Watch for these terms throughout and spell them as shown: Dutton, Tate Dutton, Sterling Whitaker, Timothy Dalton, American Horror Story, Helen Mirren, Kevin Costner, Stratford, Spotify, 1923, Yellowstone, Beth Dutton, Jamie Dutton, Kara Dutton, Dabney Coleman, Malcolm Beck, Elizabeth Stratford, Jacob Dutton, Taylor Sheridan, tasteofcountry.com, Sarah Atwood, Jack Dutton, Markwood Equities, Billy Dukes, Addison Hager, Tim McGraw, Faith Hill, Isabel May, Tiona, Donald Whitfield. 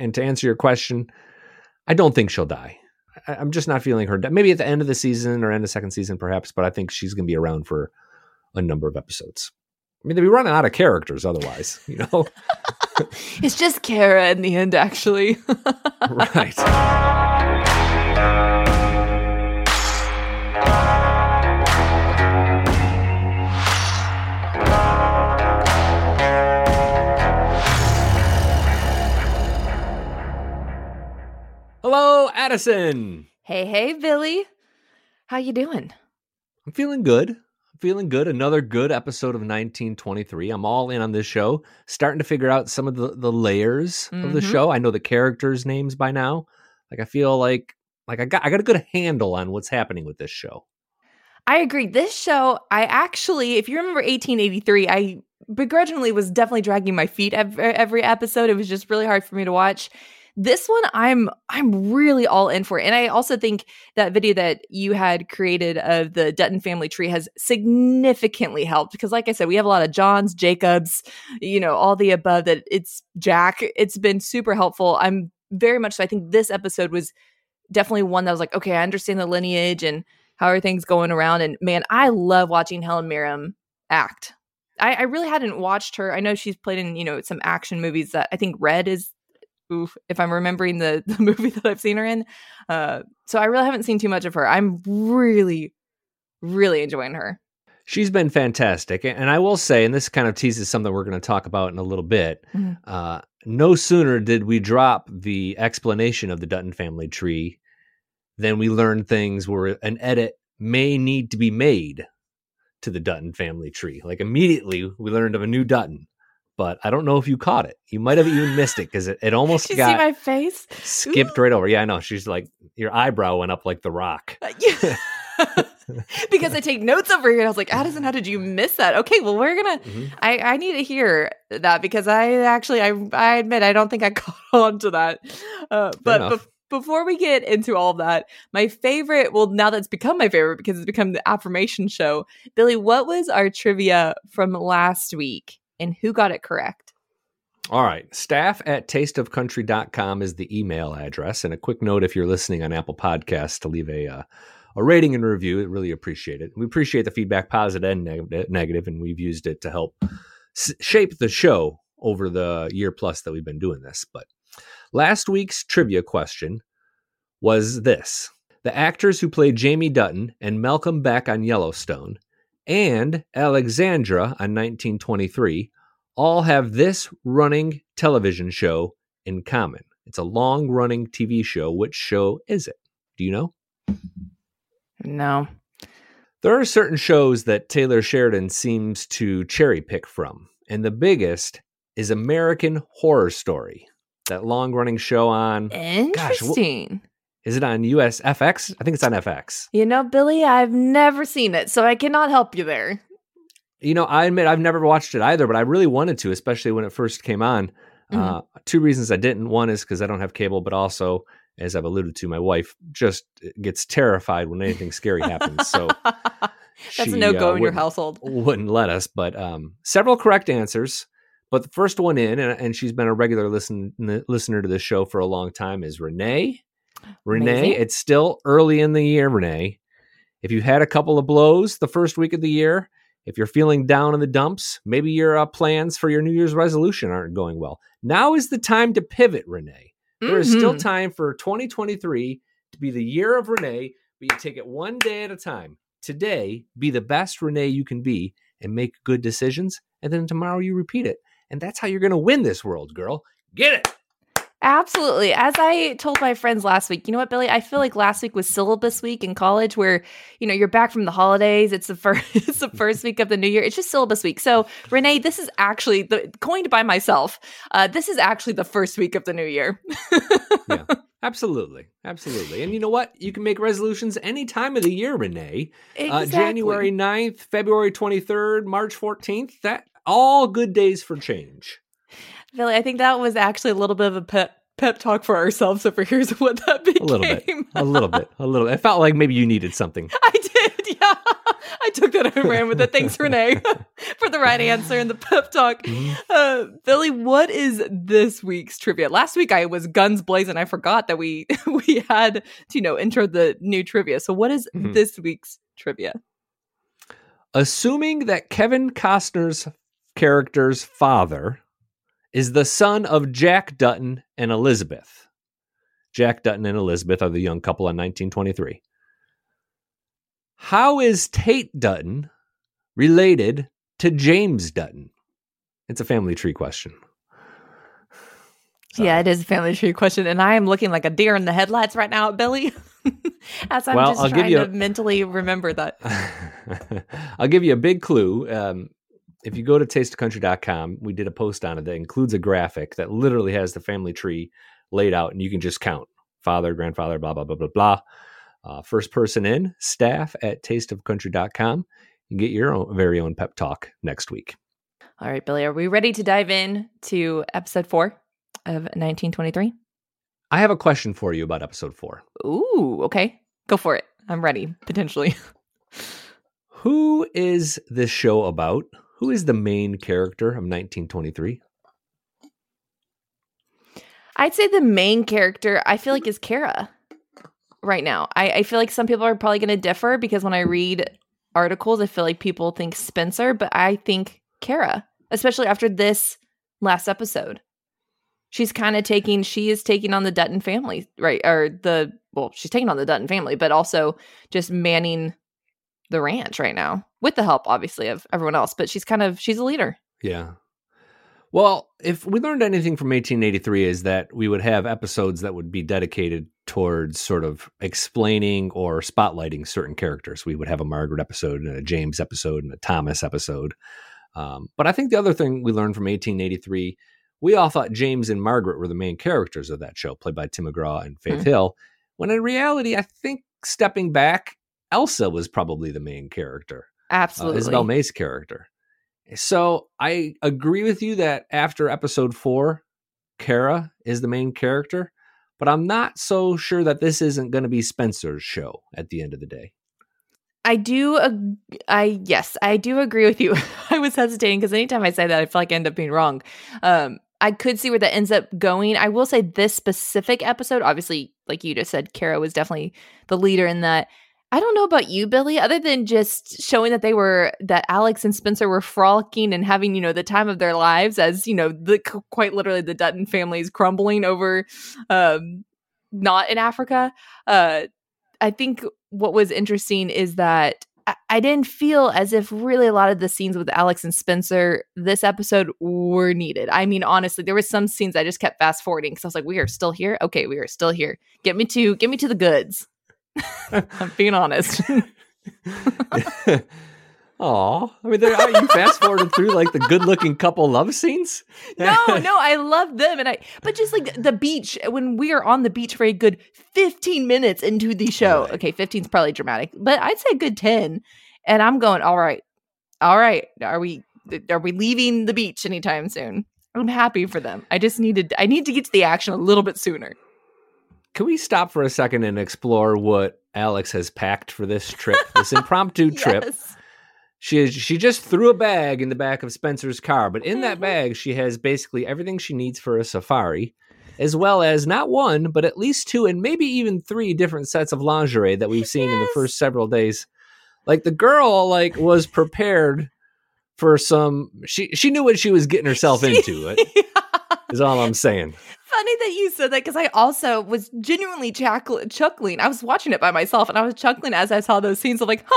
And to answer your question, I don't think she'll die. I'm just not feeling her. Maybe at the end of the season or end of second season, perhaps, but I think she's going to be around for a number of episodes. I mean, they'd be running out of characters otherwise, you know? It's just Kara in the end, actually. Right. Hello, Addison. Hey, hey, Billy. How you doing? I'm feeling good. Another good episode of 1923. I'm all in on this show. Starting to figure out some of the layers of the show. I know the characters' names by now. Like, I feel like I got a good handle on what's happening with this show. I agree. This show, I actually, if you remember 1883, I begrudgingly was definitely dragging my feet every episode. It was just really hard for me to watch. This one I'm really all in for. And I also think that video that you had created of the Dutton family tree has significantly helped, because like I said, we have a lot of Johns, Jacobs, you know, all the above, that it's Jack. It's been super helpful. I'm very much so. I think this episode was definitely one that was like, okay, I understand the lineage and how are things going around. And man, I love watching Helen Mirren act. I really hadn't watched her. I know she's played in, you know, some action movies that I think Red is, if I'm remembering the movie that I've seen her in. So I really haven't seen too much of her. I'm really, really enjoying her. She's been fantastic. And I will say, and this kind of teases something we're going to talk about in a little bit. No sooner did we drop the explanation of the Dutton family tree than we learned things where an edit may need to be made to the Dutton family tree. Like, immediately we learned of a new Dutton. But I don't know if you caught it. You might have even missed it, because it almost got... Did you see my face? Skipped right over. Yeah, I know. She's like, your eyebrow went up like The Rock. Yeah. Because I take notes over here, and I was like, Addison, how did you miss that? Okay, well, we're going to... I need to hear that, because I admit, I don't think I caught on to that. Before we get into all of that, my favorite... Well, now that's become my favorite, because it's become the affirmation show. Billy, what was our trivia from last week? And who got it correct? All right. Staff at tasteofcountry.com is the email address. And a quick note, if you're listening on Apple Podcasts, to leave a rating and review. I really appreciate it. We appreciate the feedback, positive and negative, and we've used it to help shape the show over the year plus that we've been doing this. But last week's trivia question was this. The actors who played Jamie Dutton and Malcolm Beck on Yellowstone and Alexandra on 1923 all have this running television show in common. It's a long-running TV show. Which show is it? Do you know? No. There are certain shows that Taylor Sheridan seems to cherry-pick from, and the biggest is American Horror Story, that long-running show on... Interesting. Gosh, is it on US FX? I think it's on FX. You know, Billy, I've never seen it, so I cannot help you there. You know, I admit I've never watched it either, but I really wanted to, especially when it first came on. Two reasons I didn't. One is because I don't have cable, but also, as I've alluded to, my wife just gets terrified when anything scary happens. So that's a no-go in your household. Wouldn't let us, but several correct answers. But the first one in, and she's been a regular listener to this show for a long time, is Renee. Amazing. It's still early in the year, Renee. If you had a couple of blows the first week of the year, if you're feeling down in the dumps, maybe your plans for your New Year's resolution aren't going well. Now is the time to pivot, Renee. There is still time for 2023 to be the year of Renee, but you take it one day at a time. Today, be the best Renee you can be and make good decisions, and then tomorrow you repeat it. And that's how you're going to win this world, girl. Get it! Absolutely. As I told my friends last week, you know what, Billy? I feel like last week was syllabus week in college, where, you know, you're back from the holidays. It's the first week of the new year. It's just syllabus week. So, Renee, this is actually coined by myself. This is actually the first week of the new year. Yeah, absolutely. Absolutely. And you know what? You can make resolutions any time of the year, Renee. Exactly. January 9th, February 23rd, March 14th. That all good days for change. Billy, I think that was actually a little bit of a pep talk for ourselves. So here's what that became. A little bit. It felt like maybe you needed something. I did, yeah. I I took that and ran with it. Thanks, Renee, for the right answer and the pep talk. Billy, what is this week's trivia? Last week I was guns blazing. I forgot that we had to, intro the new trivia. So what is this week's trivia? Assuming that Kevin Costner's character's father is the son of Jack Dutton and Elizabeth. Jack Dutton and Elizabeth are the young couple in 1923. How is Tate Dutton related to James Dutton? It's a family tree question. So. Yeah, it is a family tree question. And I am looking like a deer in the headlights right now at Billy. As I'm trying to mentally remember that. I'll give you a big clue. If you go to tasteofcountry.com, we did a post on it that includes a graphic that literally has the family tree laid out, and you can just count father, grandfather, blah, blah, blah, blah, blah. First person in, staff at tasteofcountry.com. You can get your own, very own pep talk next week. All right, Billy, are we ready to dive in to episode 4 of 1923? I have a question for you about episode 4. Ooh, okay. Go for it. I'm ready, potentially. Who is this show about? Who is the main character of 1923? I'd say the main character, I feel like, is Kara right now. I feel like some people are probably going to differ because when I read articles, I feel like people think Spencer, but I think Kara, especially after this last episode. She is taking on the Dutton family, right? She's taking on the Dutton family, but also just manning the ranch right now with the help, obviously, of everyone else. But she's a leader. Yeah. Well, if we learned anything from 1883 is that we would have episodes that would be dedicated towards sort of explaining or spotlighting certain characters. We would have a Margaret episode and a James episode and a Thomas episode. But I think the other thing we learned from 1883, we all thought James and Margaret were the main characters of that show, played by Tim McGraw and Faith Hill. When in reality, I think stepping back, Elsa was probably the main character. Absolutely. Isabel May's character. So I agree with you that after episode 4, Kara is the main character, but I'm not so sure that this isn't going to be Spencer's show at the end of the day. I do agree with you. I was hesitating because anytime I say that, I feel like I end up being wrong. I could see where that ends up going. I will say this specific episode, obviously, like you just said, Kara was definitely the leader in that. I don't know about you, Billy, other than just showing that that Alex and Spencer were frolicking and having, the time of their lives as, quite literally the Dutton family is crumbling over, not in Africa. I think what was interesting is that I didn't feel as if really a lot of the scenes with Alex and Spencer this episode were needed. I mean, honestly, there were some scenes I just kept fast forwarding because I was like, we are still here. Okay, we are still here. Get me to the goods. I'm being honest. Aw. I mean, you fast forwarded through like the good looking couple love scenes? No, I love them. But just like the beach, when we are on the beach for a good 15 minutes into the show. Right. Okay, 15 is probably dramatic, but I'd say a good 10. And I'm going, all right. Are we leaving the beach anytime soon? I'm happy for them. I need to get to the action a little bit sooner. Can we stop for a second and explore what Alex has packed for this trip, this impromptu trip? She just threw a bag in the back of Spencer's car, but in that bag, she has basically everything she needs for a safari, as well as not one, but at least 2 and maybe even 3 different sets of lingerie that we've seen in the first several days. Like the girl was prepared for she knew what she was getting herself into. Is all I'm saying. Funny that you said that because I also was genuinely chuckling. I was watching it by myself and I was chuckling as I saw those scenes. I'm like,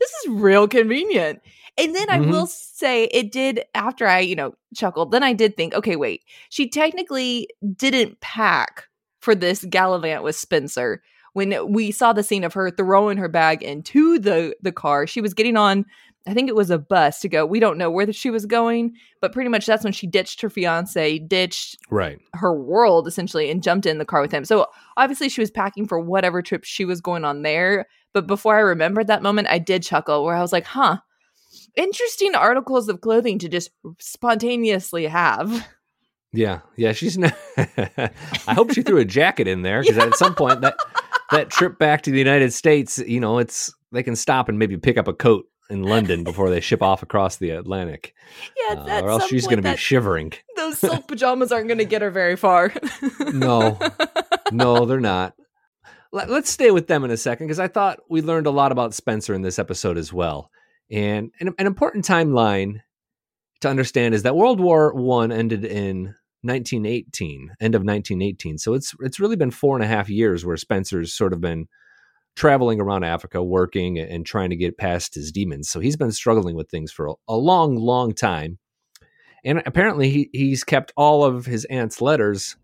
this is real convenient. And then I will say it did, after I, chuckled, then I did think, okay, wait, she technically didn't pack for this gallivant with Spencer. When we saw the scene of her throwing her bag into the car, she was getting on, I think it was a bus to go. We don't know where she was going, but pretty much that's when she ditched her fiance, ditched her world essentially, and jumped in the car with him. So obviously she was packing for whatever trip she was going on there. But before I remembered that moment, I did chuckle where I was like, interesting articles of clothing to just spontaneously have. Yeah. Yeah. I hope she threw a jacket in there because at some point that trip back to the United States, they can stop and maybe pick up a coat in London before they ship off across the Atlantic. Yeah, or else she's going to be shivering. Those silk pajamas aren't going to get her very far. No, they're not. Let's stay with them in a second, because I thought we learned a lot about Spencer in this episode as well. And an important timeline to understand is that World War I ended in 1918, end of 1918. So it's really been 4.5 years where Spencer's sort of been traveling around Africa, working and trying to get past his demons. So he's been struggling with things for a long, long time. And apparently he's kept all of his aunt's letters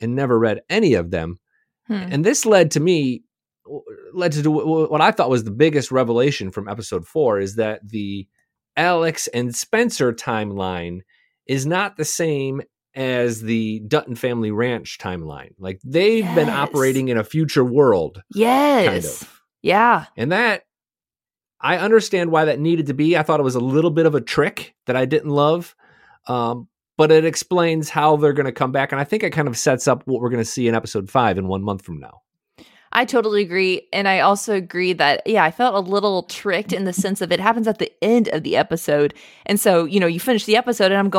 and never read any of them. And this led to what I thought was the biggest revelation from episode 4, is that the Alex and Spencer timeline is not the same as the Dutton family ranch timeline. Like, they've been operating in a future world. Yes. Kind of. Yeah. And that, I understand why that needed to be. I thought it was a little bit of a trick that I didn't love. But it explains how they're going to come back. And I think it kind of sets up what we're going to see in episode 5 in 1 month from now. I totally agree. And I also agree that, I felt a little tricked in the sense of it happens at the end of the episode. And so, you finish the episode and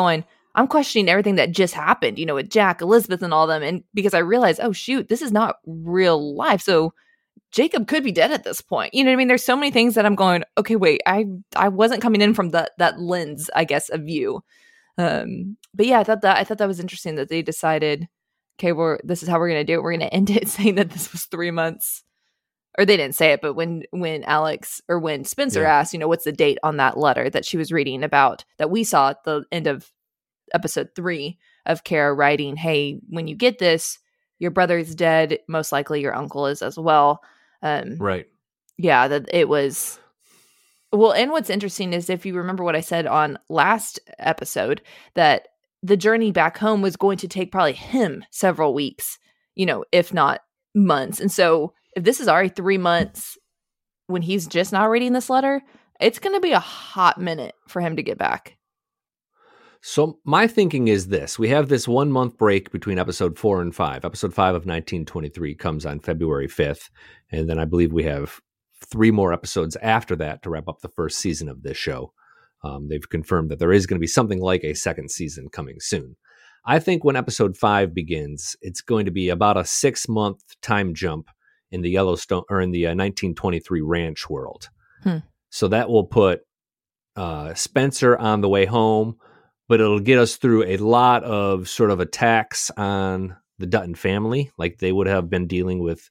I'm questioning everything that just happened, with Jack, Elizabeth, and all of them. And because I realized, oh, shoot, this is not real life. So Jacob could be dead at this point. You know what I mean? There's so many things that I'm going, okay, wait, I wasn't coming in from that lens, I guess, of view. But yeah, I thought that was interesting that they decided, okay, this is how we're going to do it. We're going to end it saying that this was 3 months, or they didn't say it, but when Alex, or when Spencer asked, what's the date on that letter that she was reading about, that we saw at the end of episode 3, of Kara writing, hey, when you get this, your brother's dead. Most likely your uncle is as well. Right. Yeah. That it was. Well, and what's interesting is, if you remember what I said on last episode, that the journey back home was going to take probably him several weeks, if not months. And so if this is already 3 months when he's just now reading this letter, it's going to be a hot minute for him to get back. So my thinking is this. We have this 1 month break between episode 4 and 5. Episode 5 of 1923 comes on February 5th. And then I believe we have 3 more episodes after that to wrap up the first season of this show. They've confirmed that there is going to be something like a second season coming soon. I think when episode 5 begins, it's going to be about a 6-month time jump in the Yellowstone, or in the 1923 ranch world. So that will put Spencer on the way home, but it'll get us through a lot of sort of attacks on the Dutton family. Like, they would have been dealing with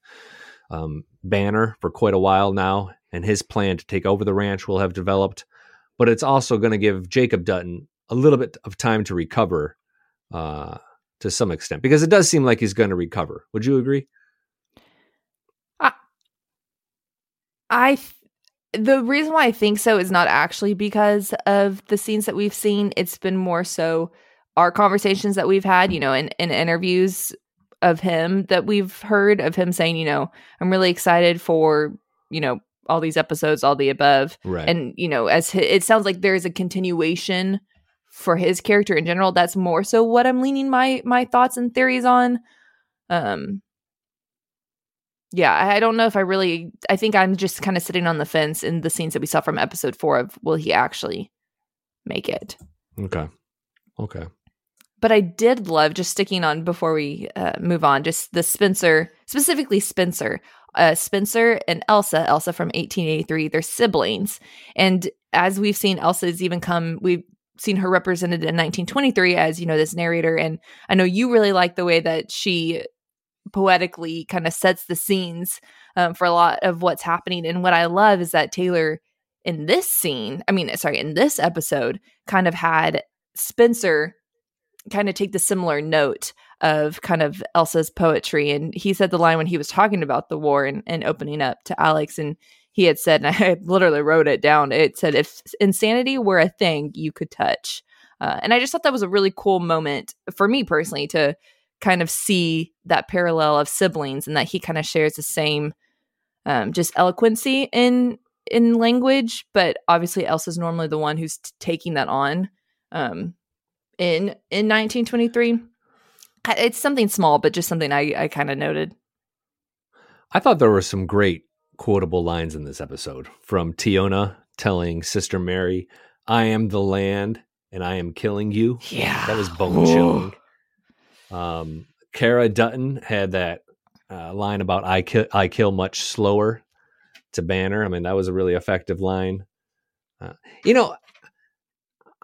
Banner for quite a while now, and his plan to take over the ranch will have developed. But it's also going to give Jacob Dutton a little bit of time to recover to some extent, because it does seem like he's going to recover. Would you agree? The reason why I think so is not actually because of the scenes that we've seen. It's been more so our conversations that we've had, in interviews of him that we've heard of him saying, I'm really excited for, all these episodes, all the above. Right. And, it sounds like there is a continuation for his character in general. That's more so what I'm leaning my thoughts and theories on. Yeah, I don't know if I think I'm just kind of sitting on the fence in the scenes that we saw from episode 4 of, will he actually make it? Okay. But I did love, just sticking on before we move on, just the Spencer, specifically Spencer and Elsa from 1883, they're siblings. And as we've seen, we've seen her represented in 1923 as, this narrator. And I know you really like the way that she poetically kind of sets the scenes for a lot of what's happening. And what I love is that Taylor in this episode kind of had Spencer kind of take the similar note of kind of Elsa's poetry. And he said the line when he was talking about the war and opening up to Alex, and he had said, and I literally wrote it down, it said, if insanity were a thing you could touch. And I just thought that was a really cool moment for me personally to kind of see that parallel of siblings, and that he kind of shares the same just eloquency in language, but obviously Elsa's normally the one who's taking that on in 1923. It's something small, but just something I kind of noted. I thought there were some great quotable lines in this episode, from Tiona telling Sister Mary, I am the land and I am killing you. Yeah. That was bone chilling. Kara Dutton had that line about I kill much slower to Banner. I mean, that was a really effective line.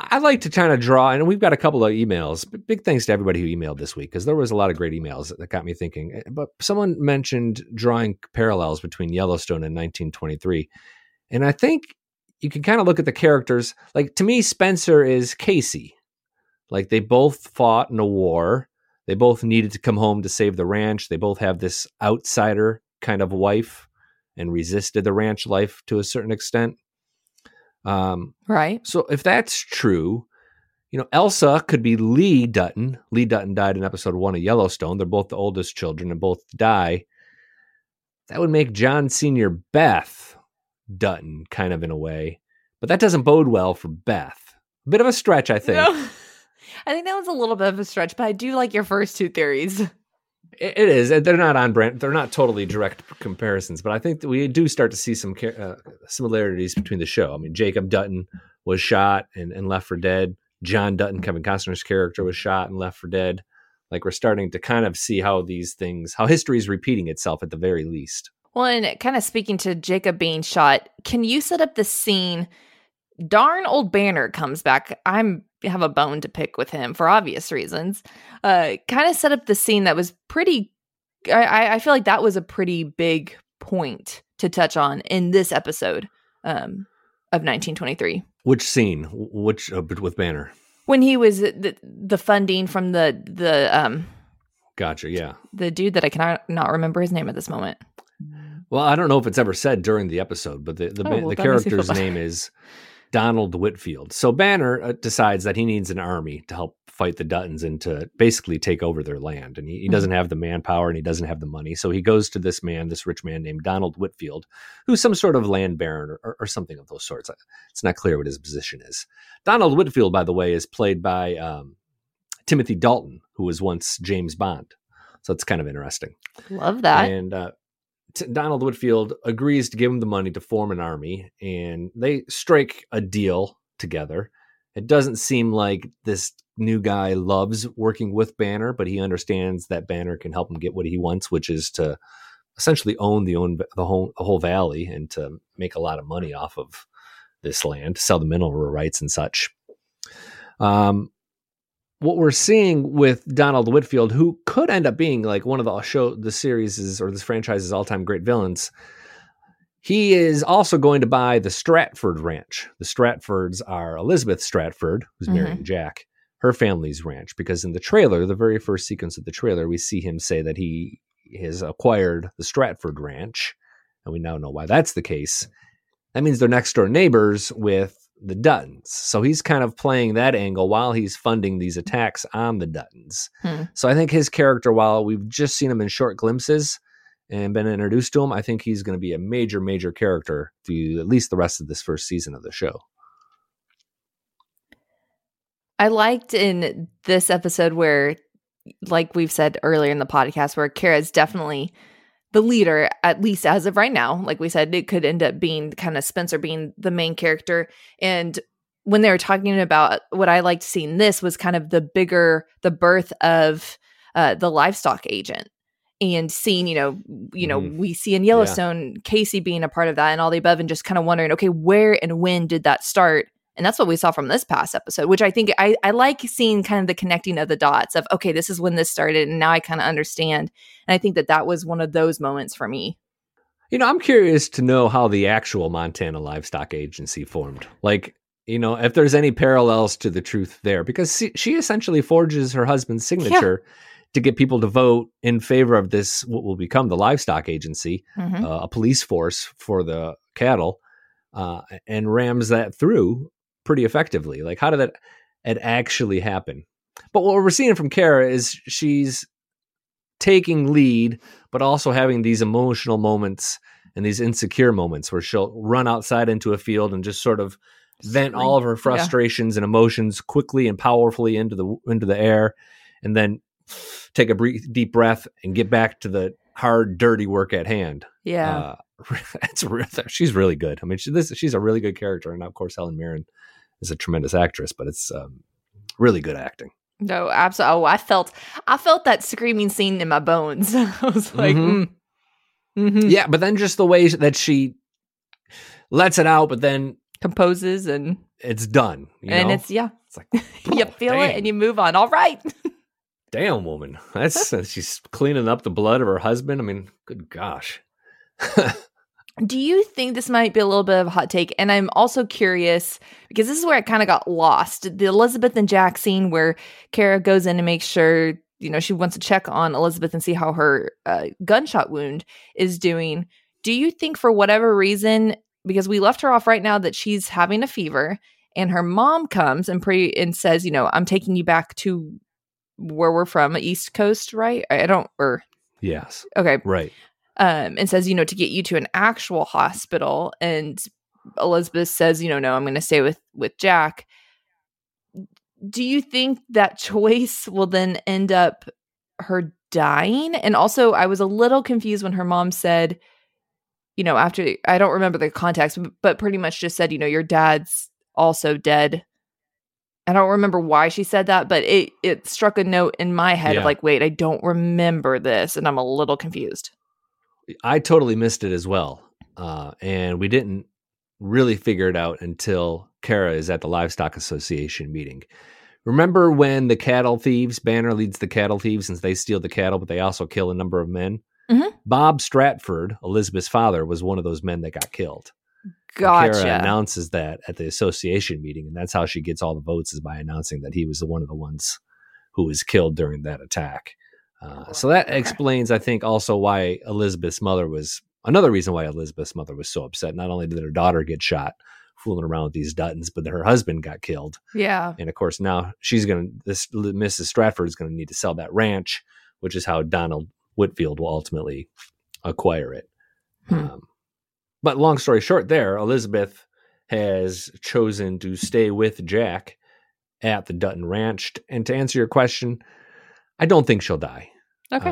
I like to kind of draw, and we've got a couple of emails. Big thanks to everybody who emailed this week, because there was a lot of great emails that got me thinking. But someone mentioned drawing parallels between Yellowstone and 1923. And I think you can kind of look at the characters. Like, to me, Spencer is Casey. Like, they both fought in a war. They both needed to come home to save the ranch. They both have this outsider kind of wife and resisted the ranch life to a certain extent. Right. So if that's true, Elsa could be Lee Dutton. Lee Dutton died in episode 1 of Yellowstone. They're both the oldest children and both die. That would make John Sr. Beth Dutton, kind of, in a way, but that doesn't bode well for Beth. A bit of a stretch, I think. No. I think that was a little bit of a stretch, but I do like your first two theories. It is. They're not on brand. They're not totally direct comparisons, but I think that we do start to see some similarities between the show. I mean, Jacob Dutton was shot and left for dead. John Dutton, Kevin Costner's character, was shot and left for dead. Like, we're starting to kind of see how these things, how history is repeating itself at the very least. Well, and kind of speaking to Jacob being shot, can you set up the scene? Darn old Banner comes back. I have a bone to pick with him for obvious reasons. Kind of set up the scene that was pretty, I feel like that was a pretty big point to touch on in this episode of 1923. Which scene? Which with Banner? When he was the funding from the Gotcha. Yeah. The dude that I cannot remember his name at this moment. Well, I don't know if it's ever said during the episode, but the character's name is Donald Whitfield. So Banner decides that he needs an army to help fight the Duttons and to basically take over their land. And he doesn't have the manpower and he doesn't have the money. So he goes to this rich man named Donald Whitfield, who's some sort of land baron or something of those sorts. It's not clear what his position is. Donald Whitfield, by the way, is played by Timothy Dalton, who was once James Bond. So it's kind of interesting. Love that. And Donald Whitfield agrees to give him the money to form an army, and they strike a deal together. It doesn't seem like this new guy loves working with Banner, but he understands that Banner can help him get what he wants, which is to essentially own the whole valley and to make a lot of money off of this land, sell the mineral rights and such. What we're seeing with Donald Whitfield, who could end up being like one of the series' or this franchise's all-time great villains, he is also going to buy the Stratford ranch. The Stratfords are Elizabeth Stratford, who's marrying Jack, her family's ranch, because in the trailer, the very first sequence of the trailer, we see him say that he has acquired the Stratford ranch, and we now know why that's the case. That means they're next-door neighbors with the Duttons. So he's kind of playing that angle while he's funding these attacks on the Duttons. So I think his character, while we've just seen him in short glimpses and been introduced to him, I think he's going to be a major, major character through at least the rest of this first season of the show. I liked in this episode where, like we've said earlier in the podcast, where Kara's definitely the leader, at least as of right now. Like we said, it could end up being kind of Spencer being the main character. And when they were talking about what I liked seeing, this was kind of the birth of the livestock agent, and seeing, we see in Yellowstone, Casey being a part of that and all the above, and just kind of wondering, okay, where and when did that start? And that's what we saw from this past episode, which I think I like seeing kind of the connecting of the dots of, okay, this is when this started, and now I kind of understand. And I think that was one of those moments for me. I'm curious to know how the actual Montana Livestock Agency formed. Like, if there's any parallels to the truth there, because she essentially forges her husband's signature to get people to vote in favor of this, what will become the Livestock Agency, a police force for the cattle, and rams that through pretty effectively. Like, how did it actually happen? But what we're seeing from Kara is she's taking lead, but also having these emotional moments and these insecure moments where she'll run outside into a field and just sort of vent all of her frustrations and emotions quickly and powerfully into the air, and then take a deep breath and get back to the hard, dirty work at hand. she's really good. I mean, she's a really good character, and of course, Helen Mirren is a tremendous actress. But it's really good acting. No, absolutely. Oh, I felt that screaming scene in my bones. I was like, yeah, but then just the way that she lets it out, but then composes and it's done. It's like you feel it and you move on. All right. Damn, woman. That's she's cleaning up the blood of her husband. I mean, good gosh. Do you think this might be a little bit of a hot take? And I'm also curious, because this is where I kind of got lost. The Elizabeth and Jack scene where Kara goes in to make sure, she wants to check on Elizabeth and see how her gunshot wound is doing. Do you think for whatever reason, because we left her off right now that she's having a fever and her mom comes and says, I'm taking you back to where we're from, East Coast, right? Yes. Okay. Right. And says, to get you to an actual hospital. And Elizabeth says, no, I'm going to stay with Jack. Do you think that choice will then end up her dying? And also, I was a little confused when her mom said, after, I don't remember the context, but pretty much just said, your dad's also dead. I don't remember why she said that, but it struck a note in my head of like, wait, I don't remember this. And I'm a little confused. I totally missed it as well. And we didn't really figure it out until Kara is at the Livestock Association meeting. Remember when the cattle thieves, Banner leads the cattle thieves since they steal the cattle, but they also kill a number of men? Mm-hmm. Bob Stratford, Elizabeth's father, was one of those men that got killed. Gotcha. Kara announces that at the association meeting, and that's how she gets all the votes, is by announcing that he was one of the ones who was killed during that attack. So that explains, I think, also why another reason why Elizabeth's mother was so upset. Not only did her daughter get shot fooling around with these Duttons, but her husband got killed. Yeah. And of course, now Mrs. Stratford is going to need to sell that ranch, which is how Donald Whitfield will ultimately acquire it. But long story short there, Elizabeth has chosen to stay with Jack at the Dutton Ranch. And to answer your question, I don't think she'll die. Okay.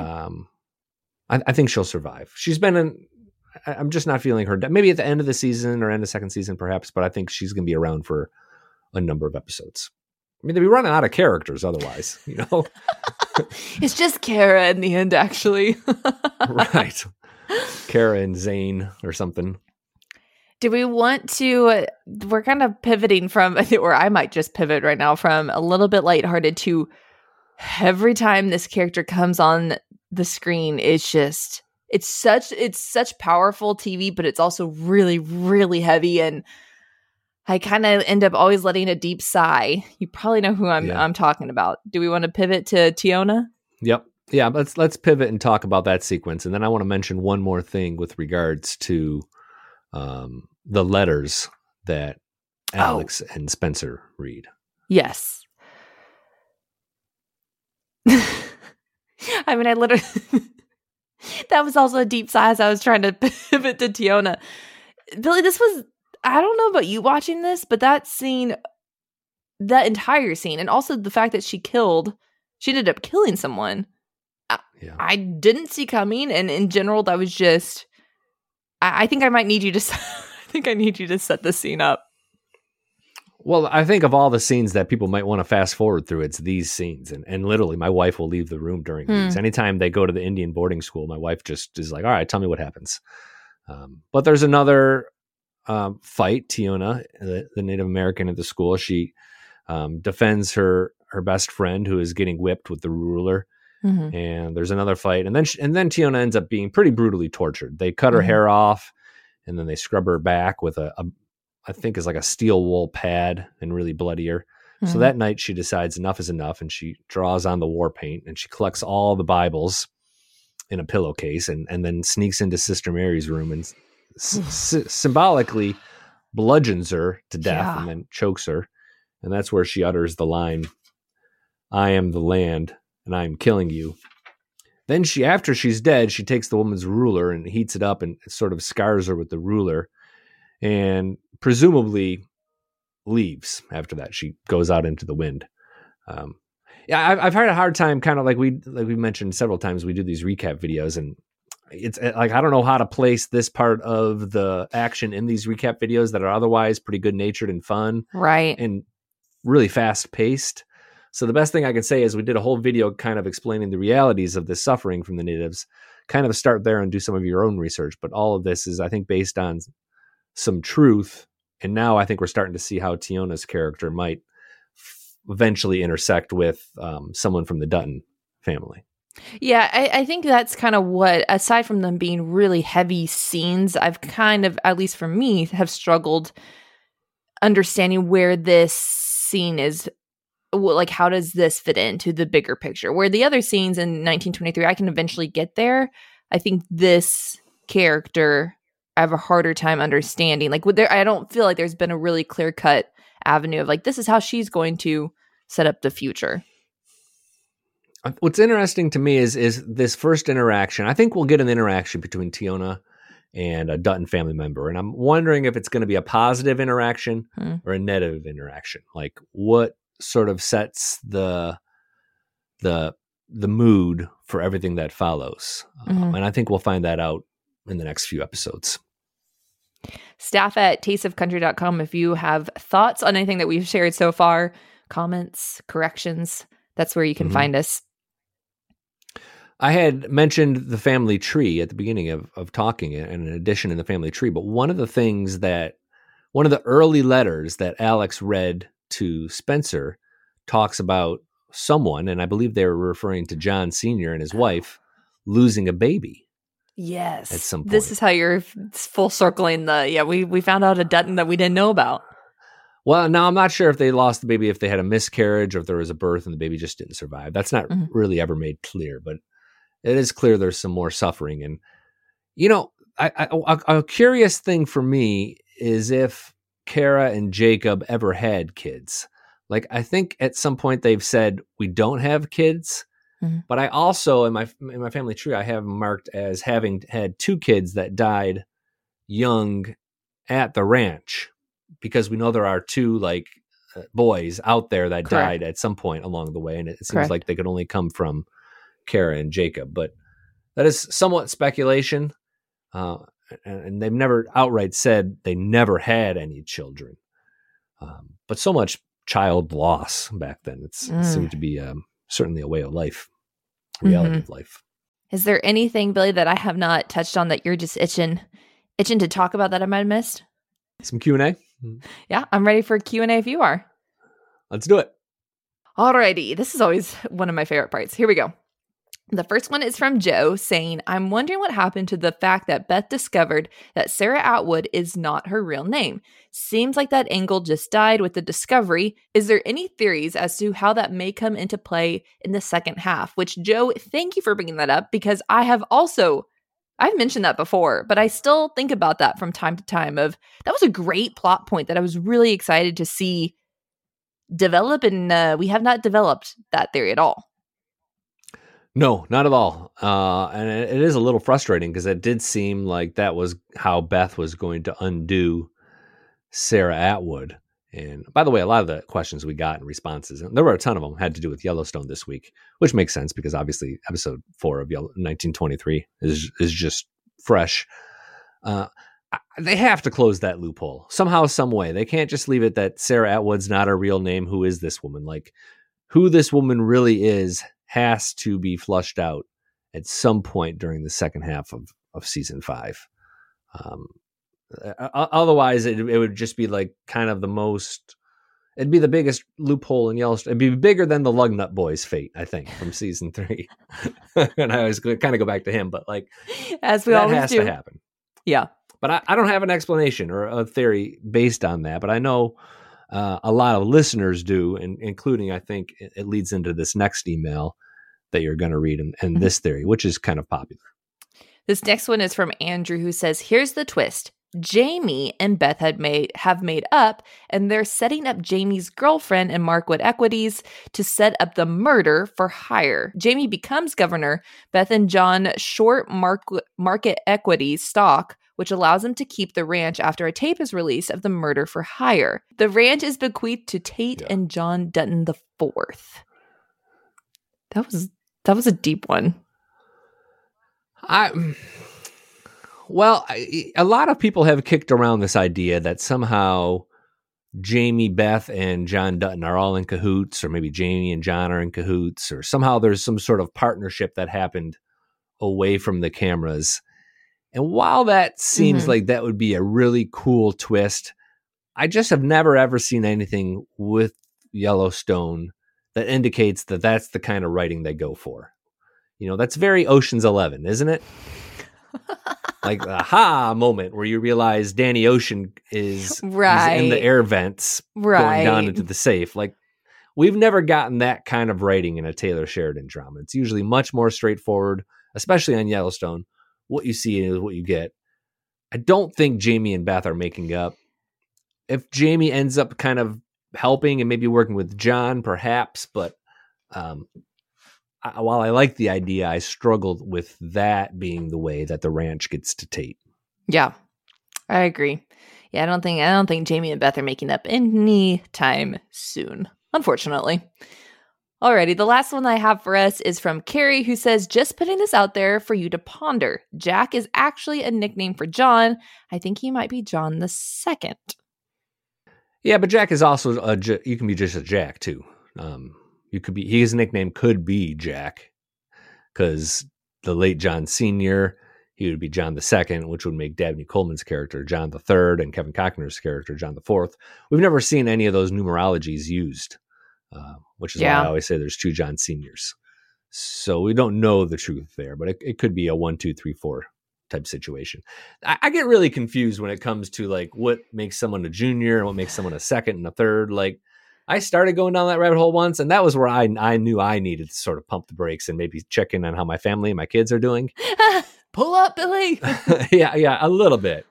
I think she'll survive. She's been I'm just not feeling her. Maybe at the end of the season or end of second season, perhaps, but I think she's going to be around for a number of episodes. I mean, they'd be running out of characters otherwise, It's just Kara in the end, actually. Right. Kara and Zane or something. Do we want to, we're kind of pivoting from, or I might just pivot right now from a little bit lighthearted to every time this character comes on the screen, it's such powerful TV, but it's also really, really heavy. And I kind of end up always letting a deep sigh. You probably know who I'm talking about. Do we want to pivot to Tiona? Yep. Yeah, let's pivot and talk about that sequence. And then I want to mention one more thing with regards to the letters that Alex and Spencer read. Yes. I mean, I literally... that was also a deep sigh as I was trying to pivot to Tiona. Billy, this was... I don't know about you watching this, but that entire scene, and also the fact that she ended up killing someone. I didn't see coming, and in general, that was just... I think I need you to set this scene up. Well, I think of all the scenes that people might want to fast forward through, it's these scenes. And literally, my wife will leave the room during these. Anytime they go to the Indian boarding school, my wife just is like, all right, tell me what happens. But there's another fight. Tiona, the Native American at the school, she defends her best friend who is getting whipped with the ruler. Mm-hmm. And there's another fight. And then Tiona ends up being pretty brutally tortured. They cut her hair off, and then they scrub her back with a I think is like a steel wool pad and really bloody her. Mm-hmm. So that night she decides enough is enough, and she draws on the war paint and she collects all the Bibles in a pillowcase and then sneaks into Sister Mary's room and symbolically bludgeons her to death and then chokes her. And that's where she utters the line, "I am the land and I am killing you." Then after she's dead, she takes the woman's ruler and heats it up and sort of scars her with the ruler. And presumably leaves after that. She goes out into the wind. I've had a hard time, kind of like we mentioned several times, we do these recap videos, and it's like, I don't know how to place this part of the action in these recap videos that are otherwise pretty good natured and fun. Right. And really fast paced. So the best thing I could say is we did a whole video kind of explaining the realities of this suffering from the natives, kind of start there and do some of your own research. But all of this is, I think, based on some truth. And now I think we're starting to see how Tiona's character might eventually intersect with someone from the Dutton family. Yeah, I think that's kind of what, aside from them being really heavy scenes, I've kind of, at least for me, have struggled understanding where this scene is. Like, how does this fit into the bigger picture? Where the other scenes in 1923, I can eventually get there. I think this character, I have a harder time understanding. Like, I don't feel like there's been a really clear-cut avenue of, like, this is how she's going to set up the future. What's interesting to me is this first interaction. I think we'll get an interaction between Tiona and a Dutton family member. And I'm wondering if it's going to be a positive interaction or a negative interaction. Like, what sort of sets the mood for everything that follows. And I think we'll find that out in the next few episodes. Staff at tasteofcountry.com. If you have thoughts on anything that we've shared so far, comments, corrections, that's where you can find us. I had mentioned the family tree at the beginning of talking and an addition in the family tree. But one of the early letters that Alex read to Spencer talks about someone, and I believe they were referring to John Sr. and his wife, losing a baby. Yes. At some point. This is how you're full circling we found out a Dutton that we didn't know about. Well, now I'm not sure if they lost the baby, if they had a miscarriage, or if there was a birth and the baby just didn't survive. That's not really ever made clear, but it is clear there's some more suffering. And, you know, a curious thing for me is if Kara and Jacob ever had kids. Like, I think at some point they've said, we don't have kids, but I also, in my family tree, I have marked as having had two kids that died young at the ranch, because we know there are two, like, boys out there that died at some point along the way. And it seems like they could only come from Kara and Jacob, but that is somewhat speculation. And they've never outright said they never had any children. But so much child loss back then. It seemed to be certainly a way of life, reality of life. Is there anything, Billy, that I have not touched on that you're just itching to talk about that I might have missed? Some Q&A? Yeah, I'm ready for Q&A if you are. Let's do it. Alrighty. This is always one of my favorite parts. Here we go. The first one is from Joe saying, I'm wondering what happened to the fact that Beth discovered that Sarah Atwood is not her real name. Seems like that angle just died with the discovery. Is there any theories as to how that may come into play in the second half? Which, Joe, thank you for bringing that up, because I've mentioned that before, but I still think about that from time to time of, that was a great plot point that I was really excited to see develop, and we have not developed that theory at all. No, not at all. And it is a little frustrating, because it did seem like that was how Beth was going to undo Sarah Atwood. And by the way, a lot of the questions we got and responses, and there were a ton of them, had to do with Yellowstone this week, which makes sense, because obviously episode 4 of 1923 is just fresh. They have to close that loophole somehow, some way. They can't just leave it that Sarah Atwood's not her real name. Who is this woman? Like, who this woman really is has to be flushed out at some point during the second half of season 5. Otherwise, it would just be like kind of it'd be the biggest loophole in Yellowstone. It'd be bigger than the Lugnut Boy's fate, I think, from season 3. And I always kind of go back to him, but like, as we always do, that has to happen. Yeah. But I don't have an explanation or a theory based on that, but I know a lot of listeners do, and including, I think, it leads into this next email that you're going to read and this theory, which is kind of popular. This next one is from Andrew, who says, here's the twist. Jamie and Beth have made up, and they're setting up Jamie's girlfriend and Markwood Equities to set up the murder for hire. Jamie becomes governor. Beth and John short Market Equities stock, which allows them to keep the ranch after a tape is released of the murder for hire. The ranch is bequeathed to Tate and John Dutton IV. That was a deep one. Well, a lot of people have kicked around this idea that somehow Jamie, Beth, and John Dutton are all in cahoots, or maybe Jamie and John are in cahoots, or somehow there's some sort of partnership that happened away from the cameras. And while that seems like that would be a really cool twist, I just have never, ever seen anything with Yellowstone that indicates that that's the kind of writing they go for. You know, that's very Ocean's 11, isn't it? Like the aha moment where you realize Danny Ocean is in the air vents going down into the safe. Like, we've never gotten that kind of writing in a Taylor Sheridan drama. It's usually much more straightforward, especially on Yellowstone. What you see is what you get. I don't think Jamie and Beth are making up. If Jamie ends up kind of helping and maybe working with John, perhaps, but while I like the idea, I struggled with that being the way that the ranch gets to Tate. Yeah, I agree. Yeah, I don't think Jamie and Beth are making up any time soon, unfortunately. Alrighty, the last one I have for us is from Carrie, who says, just putting this out there for you to ponder. Jack is actually a nickname for John. I think he might be John the Second. Yeah, but Jack is also you can be just a Jack too. His nickname could be Jack, because the late John Sr., he would be John the Second, which would make Dabney Coleman's character John the Third and Kevin Costner's character John the Fourth. We've never seen any of those numerologies used, which is why I always say there's two John Seniors. So we don't know the truth there, but it could be a 1, 2, 3, 4 type situation. I get really confused when it comes to like what makes someone a junior and what makes someone a second and a third. Like, I started going down that rabbit hole once, and that was where I knew I needed to sort of pump the brakes and maybe check in on how my family and my kids are doing. Pull up, Billy. yeah, a little bit.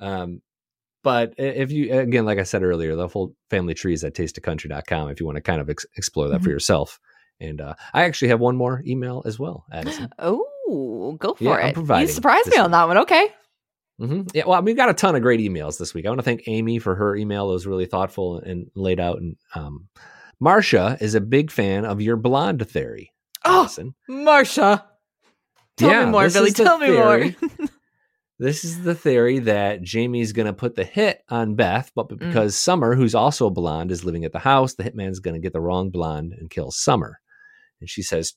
But if you, again, like I said earlier, the whole family tree is at tasteofcountry.com if you want to kind of explore that for yourself. And I actually have one more email as well, Addison. Oh, go for it. You surprised me on that one. Okay. Mm-hmm. Yeah, well, we've got a ton of great emails this week. I want to thank Amy for her email. It was really thoughtful and laid out. And Marsha is a big fan of your blonde theory. Oh, Allison. Marsha. Tell me more, Billy. Tell me more. This is the theory that Jamie's going to put the hit on Beth, but because Summer, who's also blonde, is living at the house, the hitman's going to get the wrong blonde and kill Summer. And she says,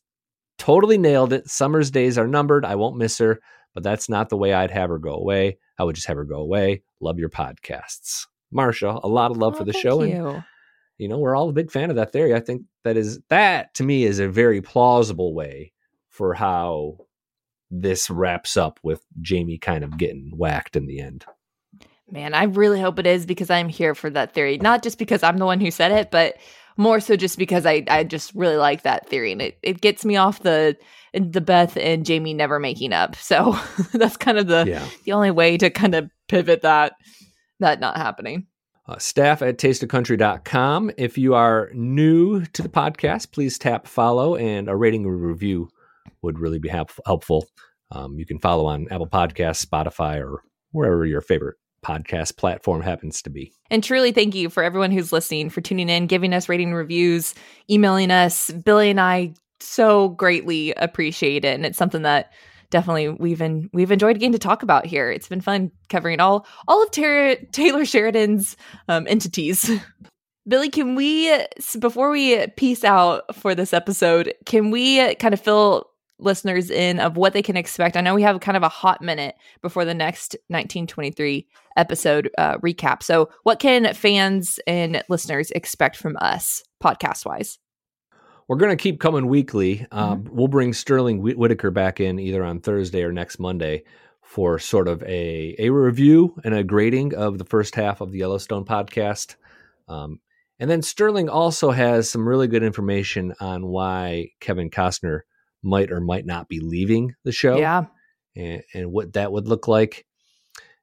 totally nailed it. Summer's days are numbered. I won't miss her. But that's not the way I'd have her go away. I would just have her go away. Love your podcasts. Marsha, a lot of love for the show. You. And, you know, we're all a big fan of that theory. I think that to me is a very plausible way for how this wraps up with Jamie kind of getting whacked in the end. Man, I really hope it is, because I'm here for that theory. Not just because I'm the one who said it, but more so just because I just really like that theory, and it gets me off the Beth and Jamie never making up. So that's kind of the only way to kind of pivot that not happening. Staff at tasteofcountry.com. If you are new to the podcast, please tap follow, and a rating or review would really be helpful. You can follow on Apple Podcasts, Spotify, or wherever your favorite podcast platform happens to be. And truly thank you for everyone who's listening, for tuning in, giving us rating reviews, emailing us. Billy and I so greatly appreciate it, and it's something that definitely we've enjoyed getting to talk about here. It's been fun covering all of Taylor Sheridan's entities. Billy, can we, before we peace out for this episode, can we kind of fill listeners in of what they can expect? I know we have kind of a hot minute before the next 1923 episode recap. So what can fans and listeners expect from us podcast wise? We're going to keep coming weekly. We'll bring Sterling Whitaker back in either on Thursday or next Monday for sort of a review and a grading of the first half of the Yellowstone podcast. And then Sterling also has some really good information on why Kevin Costner might or might not be leaving the show, and what that would look like.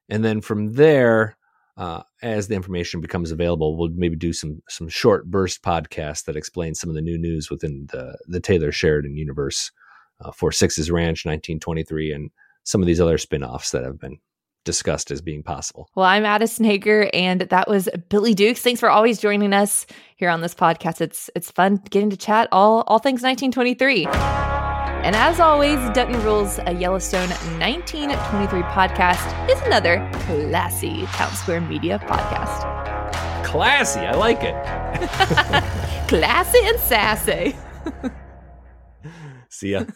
And then from there, as the information becomes available, we'll maybe do some short burst podcasts that explain some of the new news within the Taylor Sheridan universe for Six's Ranch, 1923, and some of these other spinoffs that have been discussed as being possible. Well, I'm Addison Hager, and that was Billy Dukes. Thanks for always joining us here on this podcast. It's fun getting to chat all things 1923. And as always, Dutton Rules, a Yellowstone 1923 podcast, is another classy Town Square Media podcast. Classy, I like it. Classy and sassy. See ya.